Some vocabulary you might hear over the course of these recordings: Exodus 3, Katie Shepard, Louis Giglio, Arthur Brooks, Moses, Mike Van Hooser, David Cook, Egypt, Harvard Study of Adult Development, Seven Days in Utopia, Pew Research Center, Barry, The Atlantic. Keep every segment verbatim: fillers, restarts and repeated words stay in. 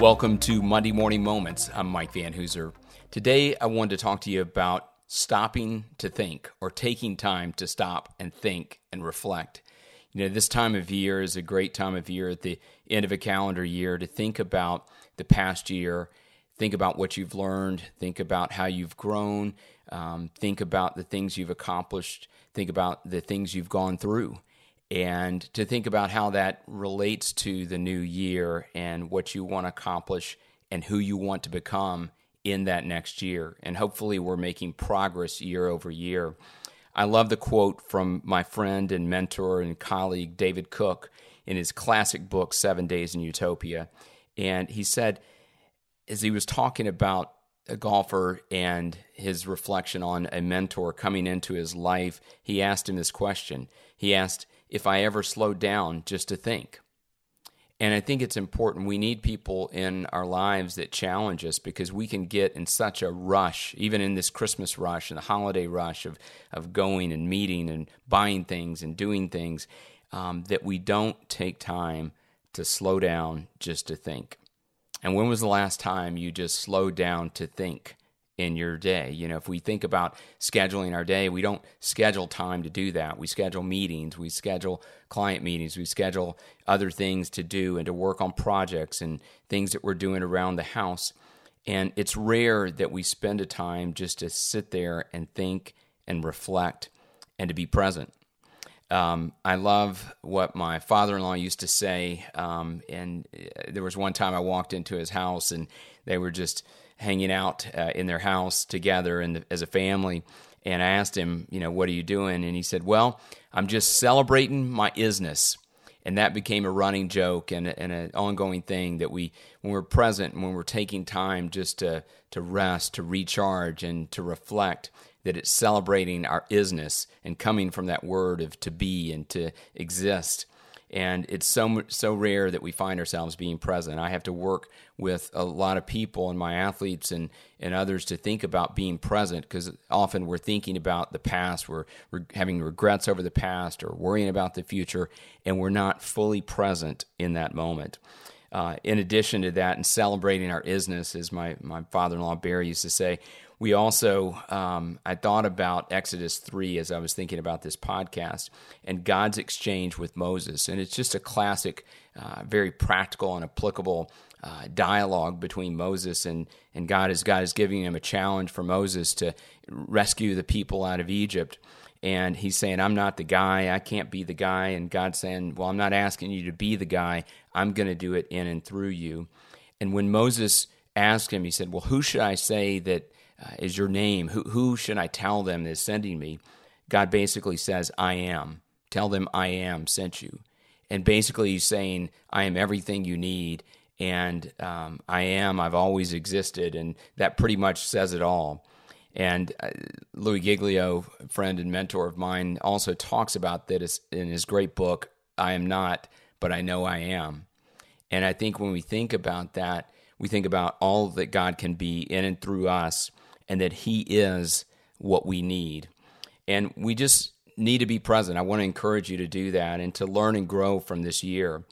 Welcome to Monday Morning Moments. I'm Mike Van Hooser. Today, I wanted to talk to you about stopping to think, or taking time to stop and think and reflect. You know, this time of year is a great time of year at the end of a calendar year to think about the past year, think about what you've learned, think about how you've grown, um, think about the things you've accomplished, think about the things you've gone through, and to think about how that relates to the new year and what you want to accomplish and who you want to become in that next year. And hopefully we're making progress year over year. I love the quote from my friend and mentor and colleague David Cook in his classic book, Seven Days in Utopia. And he said, as he was talking about a golfer and his reflection on a mentor coming into his life, he asked him this question. He asked, if I ever slowed down just to think. And I think it's important. We need people in our lives that challenge us, because we can get in such a rush, even in this Christmas rush and the holiday rush of, of going and meeting and buying things and doing things, um, that we don't take time to slow down just to think. And when was the last time you just slowed down to think in your day? You know, if we think about scheduling our day, we don't schedule time to do that. We schedule meetings, we schedule client meetings, we schedule other things to do and to work on projects and things that we're doing around the house. And it's rare that we spend a time just to sit there and think and reflect and to be present. Um, I love what my father-in-law used to say. Um, and there was one time I walked into his house and they were just hanging out uh, in their house together and the, as a family. And I asked him, you know, what are you doing? And he said, well, I'm just celebrating my isness. And that became a running joke and, and an ongoing thing that we, when we're present and when we're taking time just to, to rest, to recharge and to reflect, that it's celebrating our isness and coming from that word of to be and to exist. And it's so so rare that we find ourselves being present. I have to work with a lot of people and my athletes and, and others to think about being present, because often we're thinking about the past, we're, we're having regrets over the past or worrying about the future, and we're not fully present in that moment. Uh, in addition to that, and celebrating our isness, as my, my father-in-law Barry used to say, we also, um, I thought about Exodus three as I was thinking about this podcast, and God's exchange with Moses. And it's just a classic, uh, very practical and applicable uh, dialogue between Moses and, and God, as God is giving him a challenge for Moses to rescue the people out of Egypt. And he's saying, I'm not the guy, I can't be the guy. And God's saying, well, I'm not asking you to be the guy, I'm going to do it in and through you. And when Moses asked him, he said, well, who should I say that Uh, is your name? Who who should I tell them is sending me? God basically says, I am. Tell them I am sent you. And basically he's saying, I am everything you need, and um, I am, I've always existed, and that pretty much says it all. And uh, Louis Giglio, a friend and mentor of mine, also talks about that in his great book, I Am Not, But I Know I Am. And I think when we think about that, we think about all that God can be in and through us, and that He is what we need. And we just need to be present. I want to encourage you to do that and to learn and grow from this year.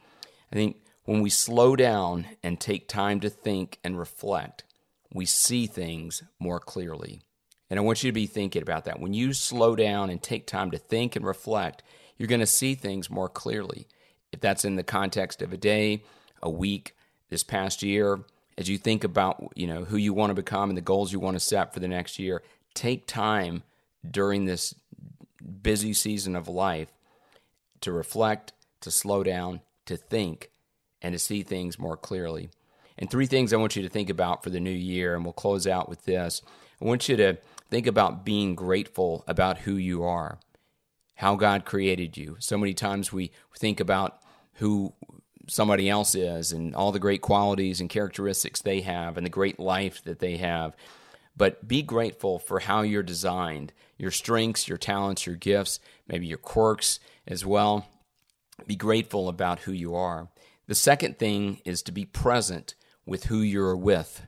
I think when we slow down and take time to think and reflect, we see things more clearly. And I want you to be thinking about that. When you slow down and take time to think and reflect, you're going to see things more clearly. If that's in the context of a day, a week, this past year, as you think about, you know, who you want to become and the goals you want to set for the next year, take time during this busy season of life to reflect, to slow down, to think, and to see things more clearly. And three things I want you to think about for the new year, and we'll close out with this. I want you to think about being grateful about who you are, how God created you. So many times we think about who somebody else is and all the great qualities and characteristics they have and the great life that they have. But be grateful for how you're designed, your strengths, your talents, your gifts, maybe your quirks as well. Be grateful about who you are. The second thing is to be present with who you're with.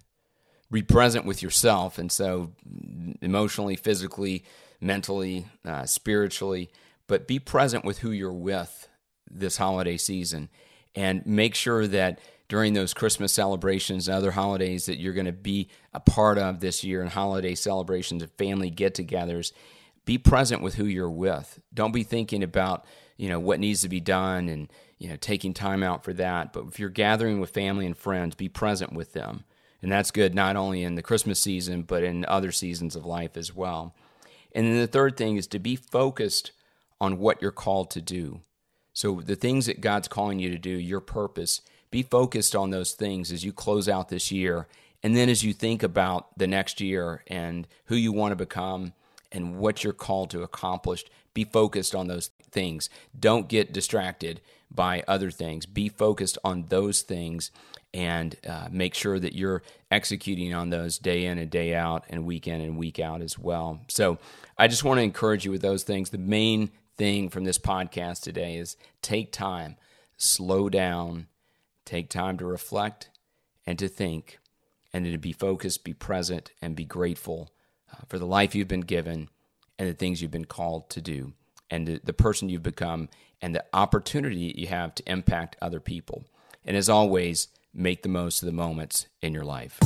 Be present with yourself, and so emotionally, physically, mentally, uh, spiritually, but be present with who you're with this holiday season. And make sure that during those Christmas celebrations and other holidays that you're going to be a part of this year, and holiday celebrations and family get-togethers, be present with who you're with. Don't be thinking about, you know, what needs to be done and, you know, taking time out for that. But if you're gathering with family and friends, be present with them. And that's good not only in the Christmas season, but in other seasons of life as well. And then the third thing is to be focused on what you're called to do. So the things that God's calling you to do, your purpose, be focused on those things as you close out this year. And then as you think about the next year and who you want to become and what you're called to accomplish, be focused on those things. Don't get distracted by other things. Be focused on those things and uh, make sure that you're executing on those day in and day out and week in and week out as well. So I just want to encourage you with those things. The main thing from this podcast today is take time, slow down, take time to reflect and to think, and to be focused, be present, and be grateful for the life you've been given and the things you've been called to do and the person you've become and the opportunity you have to impact other people. And as always, make the most of the moments in your life.